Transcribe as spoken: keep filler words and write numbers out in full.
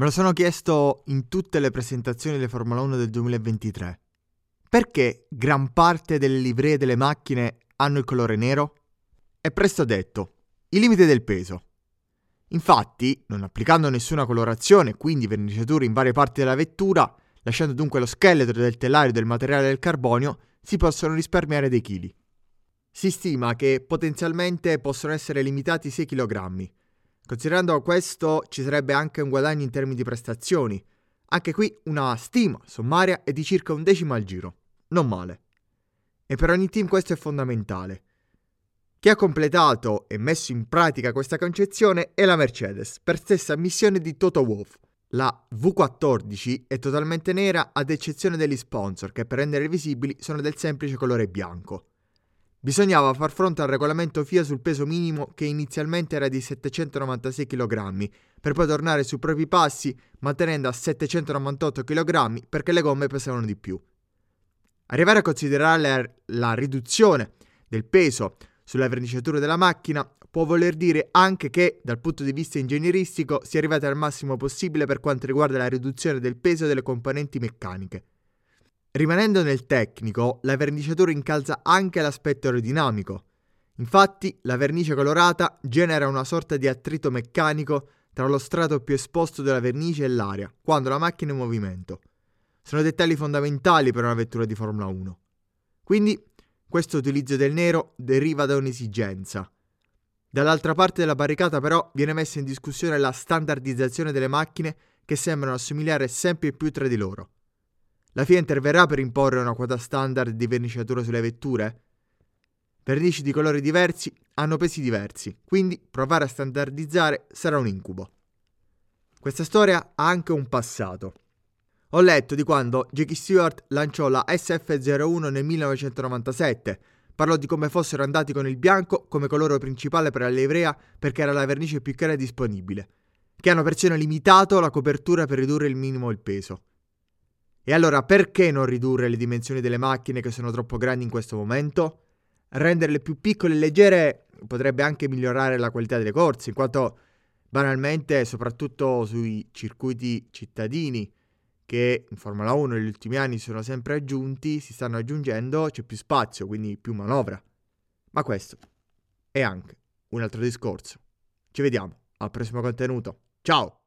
Me lo sono chiesto in tutte le presentazioni delle Formula uno del duemilaventitré. Perché gran parte delle livree delle macchine hanno il colore nero? È presto detto, il limite del peso. Infatti, non applicando nessuna colorazione, quindi verniciature in varie parti della vettura, lasciando dunque lo scheletro del telaio del materiale del carbonio, si possono risparmiare dei chili. Si stima che potenzialmente possono essere limitati sei chilogrammi. Considerando questo, ci sarebbe anche un guadagno in termini di prestazioni. Anche qui una stima sommaria è di circa un decimo al giro. Non male. E per ogni team questo è fondamentale. Chi ha completato e messo in pratica questa concezione è la Mercedes, per stessa missione di Toto Wolff. La V quattordici è totalmente nera ad eccezione degli sponsor, che per rendere visibili sono del semplice colore bianco. Bisognava far fronte al regolamento F I A sul peso minimo, che inizialmente era di settecentonovantasei chilogrammi, per poi tornare sui propri passi mantenendo a settecentonovantotto chilogrammi perché le gomme pesavano di più. Arrivare a considerare la riduzione del peso sulla verniciatura della macchina può voler dire anche che, dal punto di vista ingegneristico, si è arrivati al massimo possibile per quanto riguarda la riduzione del peso delle componenti meccaniche. Rimanendo nel tecnico, la verniciatura incalza anche l'aspetto aerodinamico. Infatti, la vernice colorata genera una sorta di attrito meccanico tra lo strato più esposto della vernice e l'aria, quando la macchina è in movimento. Sono dettagli fondamentali per una vettura di Formula uno. Quindi, questo utilizzo del nero deriva da un'esigenza. Dall'altra parte della barricata, però, viene messa in discussione la standardizzazione delle macchine, che sembrano assomigliare sempre più tra di loro. La F I A interverrà per imporre una quota standard di verniciatura sulle vetture? Vernici di colori diversi hanno pesi diversi, quindi provare a standardizzare sarà un incubo. Questa storia ha anche un passato. Ho letto di quando Jackie Stewart lanciò la S F zero uno nel millenovecentonovantasette, parlò di come fossero andati con il bianco come colore principale per la livrea perché era la vernice più cara disponibile, che hanno persino limitato la copertura per ridurre il minimo il peso. E allora perché non ridurre le dimensioni delle macchine che sono troppo grandi in questo momento? Renderle più piccole e leggere potrebbe anche migliorare la qualità delle corse, in quanto banalmente, soprattutto sui circuiti cittadini, che in Formula uno negli ultimi anni sono sempre aggiunti, si stanno aggiungendo, c'è più spazio, quindi più manovra. Ma questo è anche un altro discorso. Ci vediamo al prossimo contenuto. Ciao!